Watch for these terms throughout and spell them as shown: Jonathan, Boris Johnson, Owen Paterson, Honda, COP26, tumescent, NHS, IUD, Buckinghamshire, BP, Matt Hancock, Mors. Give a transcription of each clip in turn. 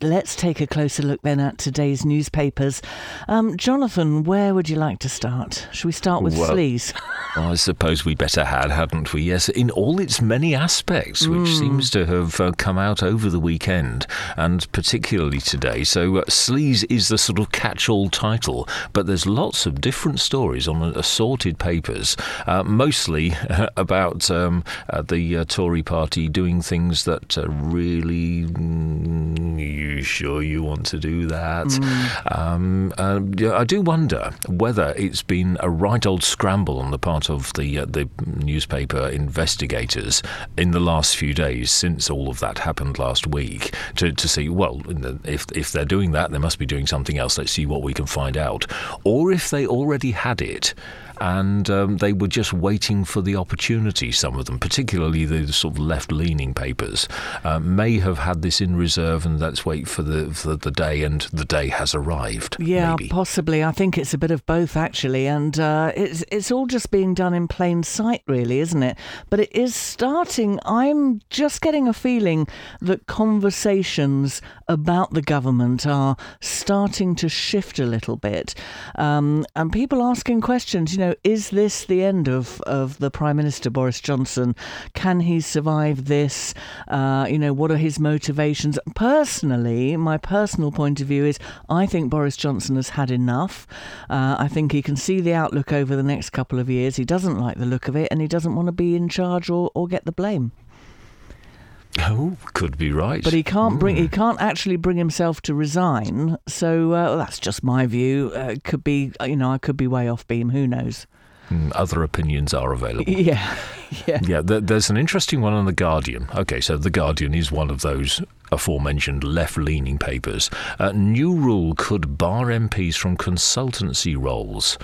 Let's take a closer look then at today's newspapers. Jonathan, where would you like to start? Should we start with fleas? I suppose we better had, hadn't we? Yes, in all its many aspects, which seems to have come out over the weekend and particularly today. So sleaze is the sort of catch-all title, but there's lots of different stories on assorted papers, mostly about the Tory party doing things that really... you sure you want to do that? I do wonder whether it's been a right old scramble on the part of the newspaper investigators in the last few days since all of that happened last week to see, well, if they're doing that, they must be doing something else. Let's see what we can find out. Or if they already had it and they were just waiting for the opportunity, some of them, particularly the sort of left-leaning papers, may have had this in reserve and let's wait for the day, and the day has arrived. Yeah, maybe. Possibly. I think it's a bit of both, actually, and it's all just being done in plain sight, really, isn't it? But it is starting, I'm just getting a feeling that conversations about the government are starting to shift a little bit, and people asking questions, you know, is this the end of the Prime Minister, Boris Johnson? Can he survive this? You know, what are his motivations? Personally, my personal point of view is I think Boris Johnson has had enough. I think he can see the outlook over the next couple of years. He doesn't like the look of it and he doesn't want to be in charge or get the blame. Oh, could be right. But he can't bring. He can't actually bring himself to resign. So that's just my view. Could be. You know, I could be way off beam. Who knows? Other opinions are available. Yeah. There's an interesting one on The Guardian. Okay, so The Guardian is one of those aforementioned left-leaning papers. New rule could bar MPs from consultancy roles.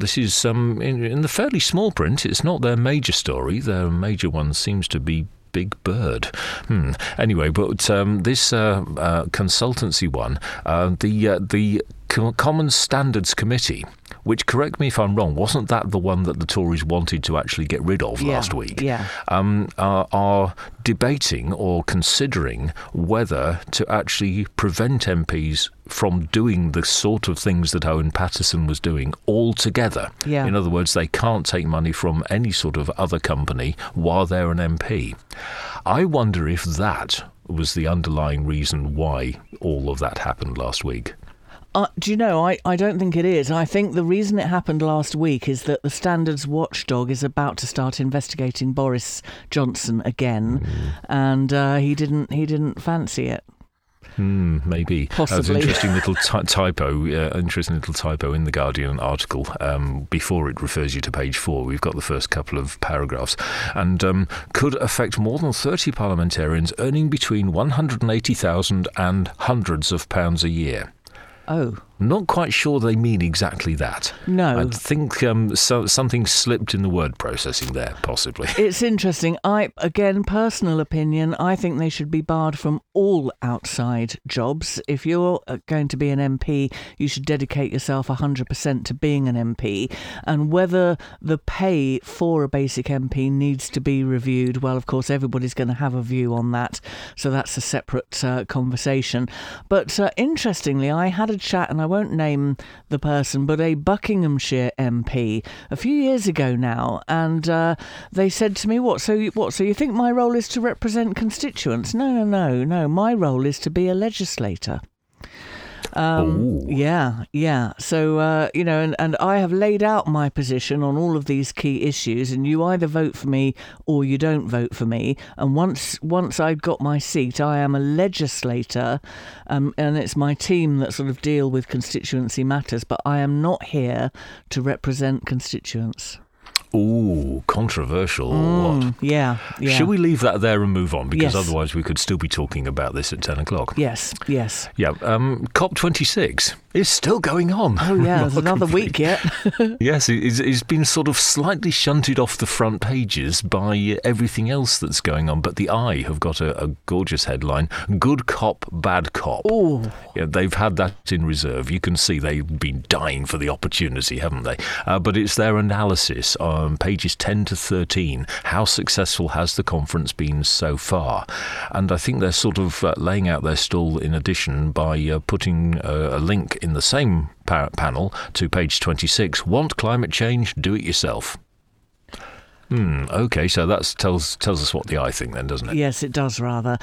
This is in the fairly small print. It's not their major story. Their major one seems to be Big Bird. Anyway, but this consultancy one, the Common Standards Committee, which, correct me if I'm wrong, wasn't that the one that the Tories wanted to actually get rid of last week? Yeah. Are debating or considering whether to actually prevent MPs from doing the sort of things that Owen Paterson was doing altogether. Yeah. In other words, they can't take money from any sort of other company while they're an MP. I wonder if that was the underlying reason why all of that happened last week. Do you know, I don't think it is. I think the reason it happened last week is that the standards watchdog is about to start investigating Boris Johnson again, and he didn't fancy it. Maybe. Possibly. That's an interesting little typo. Interesting little typo in the Guardian article. Before it refers you to page 4, we've got the first couple of paragraphs, and could affect more than 30 parliamentarians earning between 180,000 and hundreds of pounds a year. Oh. Not quite sure they mean exactly that. No. I think something slipped in the word processing there, possibly. It's interesting. Again, personal opinion, I think they should be barred from all outside jobs. If you're going to be an MP, you should dedicate yourself 100% to being an MP. And whether the pay for a basic MP needs to be reviewed, well, of course, everybody's going to have a view on that. So that's a separate conversation. But interestingly, I had a chat, and I won't name the person, but a Buckinghamshire MP a few years ago now, and they said to me, so you think my role is to represent constituents? No, my role is to be a legislator. So, you know, and I have laid out my position on all of these key issues, and you either vote for me or you don't vote for me. And once I've got my seat, I am a legislator, and it's my team that sort of deal with constituency matters, but I am not here to represent constituents. Ooh, controversial or what? Yeah. Should we leave that there and move on? Because otherwise we could still be talking about this at 10 o'clock. Yes. Yeah, COP26 is still going on. Oh, yeah, there's another week yet. Yes, it's been sort of slightly shunted off the front pages by everything else that's going on. But the Eye have got a gorgeous headline, Good Cop, Bad Cop. Ooh. Yeah, they've had that in reserve. You can see they've been dying for the opportunity, haven't they? But it's their analysis of pages 10 to 13, how successful has the conference been so far? And I think they're sort of laying out their stall in addition by putting a link in the same panel to page 26, want climate change, do it yourself. OK, so that tells us what the I think then, doesn't it? Yes, it does, rather.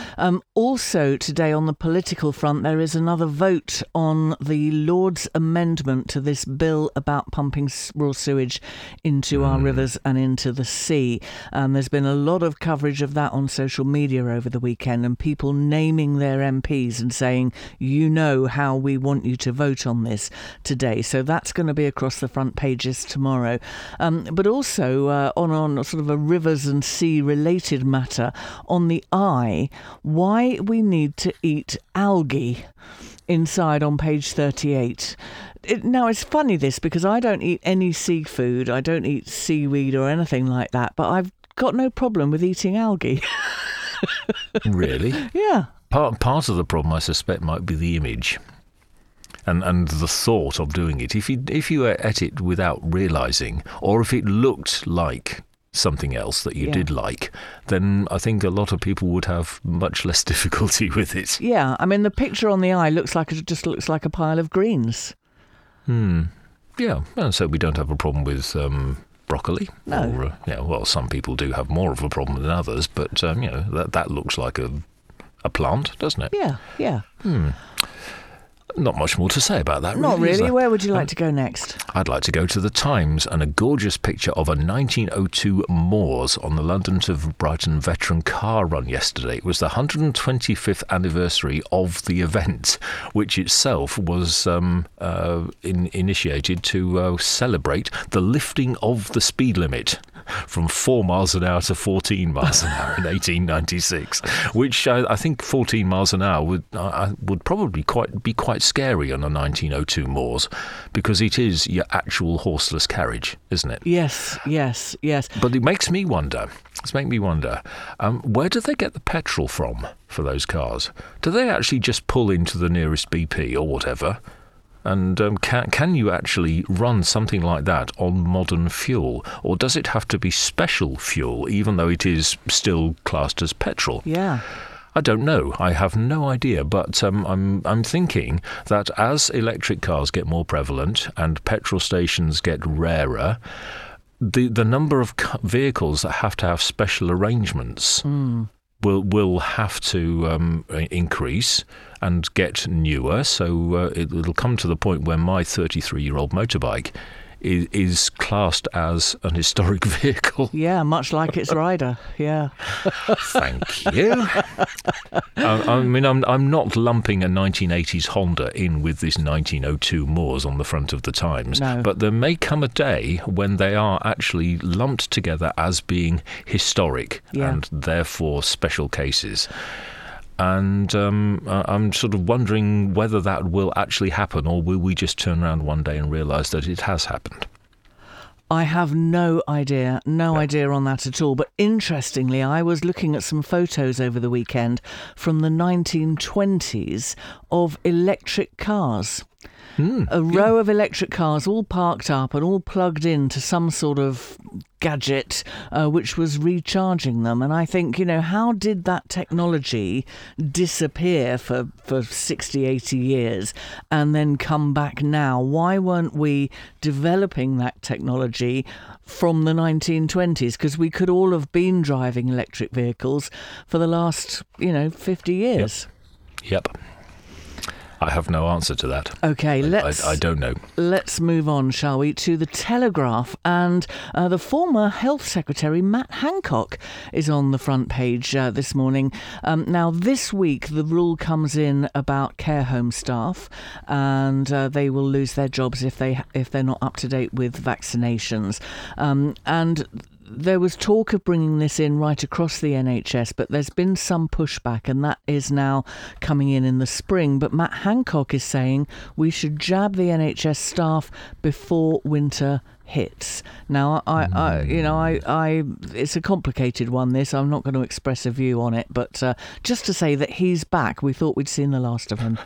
Also today on the political front, there is another vote on the Lords' amendment to this bill about pumping raw sewage into our rivers and into the sea. There's been a lot of coverage of that on social media over the weekend, and people naming their MPs and saying, you know how we want you to vote on this today. So that's going to be across the front pages tomorrow. But also on sort of a rivers and sea related matter, on the I, why we need to eat algae inside on page 38. Now, it's funny this, because I don't eat any seafood, I don't eat seaweed or anything like that, but I've got no problem with eating algae. Really? Yeah. Part of the problem, I suspect, might be the image. And the thought of doing it, if you ate it without realising, or if it looked like something else that you did like, then I think a lot of people would have much less difficulty with it. Yeah, I mean, the picture on the eye just looks like a pile of greens. Yeah, and so we don't have a problem with broccoli. No. Or, well, some people do have more of a problem than others, but that looks like a plant, doesn't it? Yeah. Not much more to say about that, really. Not really. Where would you like to go next? I'd like to go to the Times and a gorgeous picture of a 1902 Mors on the London to Brighton veteran car run yesterday. It was the 125th anniversary of the event, which itself was initiated to celebrate the lifting of the speed limit from 4 miles an hour to 14 miles an hour in 1896, which I think 14 miles an hour would probably be quite scary on a 1902 Mors, because it is your actual horseless carriage, isn't it? Yes. But it makes me wonder, where do they get the petrol from for those cars? Do they actually just pull into the nearest BP or whatever? And can you actually run something like that on modern fuel? Or does it have to be special fuel, even though it is still classed as petrol? Yeah. I don't know. I have no idea. But I'm thinking that as electric cars get more prevalent and petrol stations get rarer, the number of vehicles that have to have special arrangements will have to increase and get newer. So it'll come to the point where my 33-year-old motorbike is classed as an historic vehicle. Yeah, much like its rider. Yeah. Thank you. I mean, I'm not lumping a 1980s Honda in with this 1902 Mors on the front of the Times. No. But there may come a day when they are actually lumped together as being historic and therefore special cases. And I'm sort of wondering whether that will actually happen, or will we just turn around one day and realise that it has happened? I have no idea on that at all. But interestingly, I was looking at some photos over the weekend from the 1920s of electric cars. A row of electric cars all parked up and all plugged into some sort of gadget which was recharging them. And I think, how did that technology disappear for 60, 80 years and then come back now? Why weren't we developing that technology from the 1920s? Because we could all have been driving electric vehicles for the last, 50 years. Yep. I have no answer to that. OK, I don't know. Let's move on, shall we, to The Telegraph. And the former Health Secretary, Matt Hancock, is on the front page this morning. Now, this week, the rule comes in about care home staff, and they will lose their jobs if they're not up to date with vaccinations. There was talk of bringing this in right across the NHS, but there's been some pushback, and that is now coming in the spring. But Matt Hancock is saying we should jab the NHS staff before winter hits. Now, I it's a complicated one, this. I'm not going to express a view on it, but just to say that he's back. We thought we'd seen the last of him.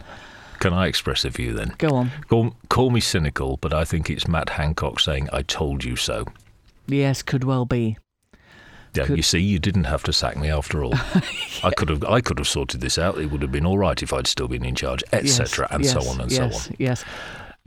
Can I express a view then? Go on. Call me cynical, but I think it's Matt Hancock saying, I told you so. Yes, could well be. Yeah, you see, you didn't have to sack me after all. Yeah. I could have sorted this out. It would have been all right if I'd still been in charge, etc., and so on and so on. Yes.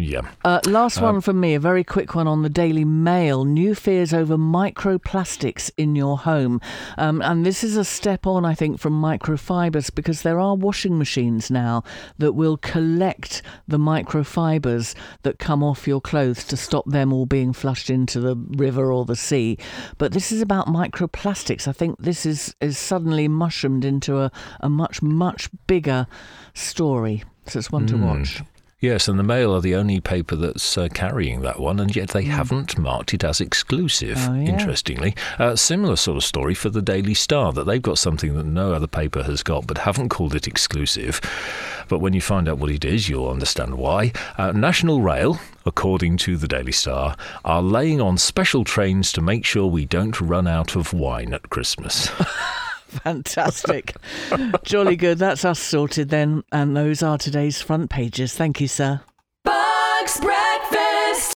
Yeah. Last one from me, a very quick one on the Daily Mail. New fears over microplastics in your home. And this is a step on, I think, from microfibers, because there are washing machines now that will collect the microfibers that come off your clothes to stop them all being flushed into the river or the sea. But this is about microplastics. I think this is suddenly mushroomed into a much, much bigger story. So it's one to watch. Yes, and the Mail are the only paper that's carrying that one, and yet they haven't marked it as exclusive, interestingly. Similar sort of story for the Daily Star, that they've got something that no other paper has got, but haven't called it exclusive. But when you find out what it is, you'll understand why. National Rail, according to the Daily Star, are laying on special trains to make sure we don't run out of wine at Christmas. Fantastic. Jolly good. That's us sorted then. And those are today's front pages. Thank you, sir.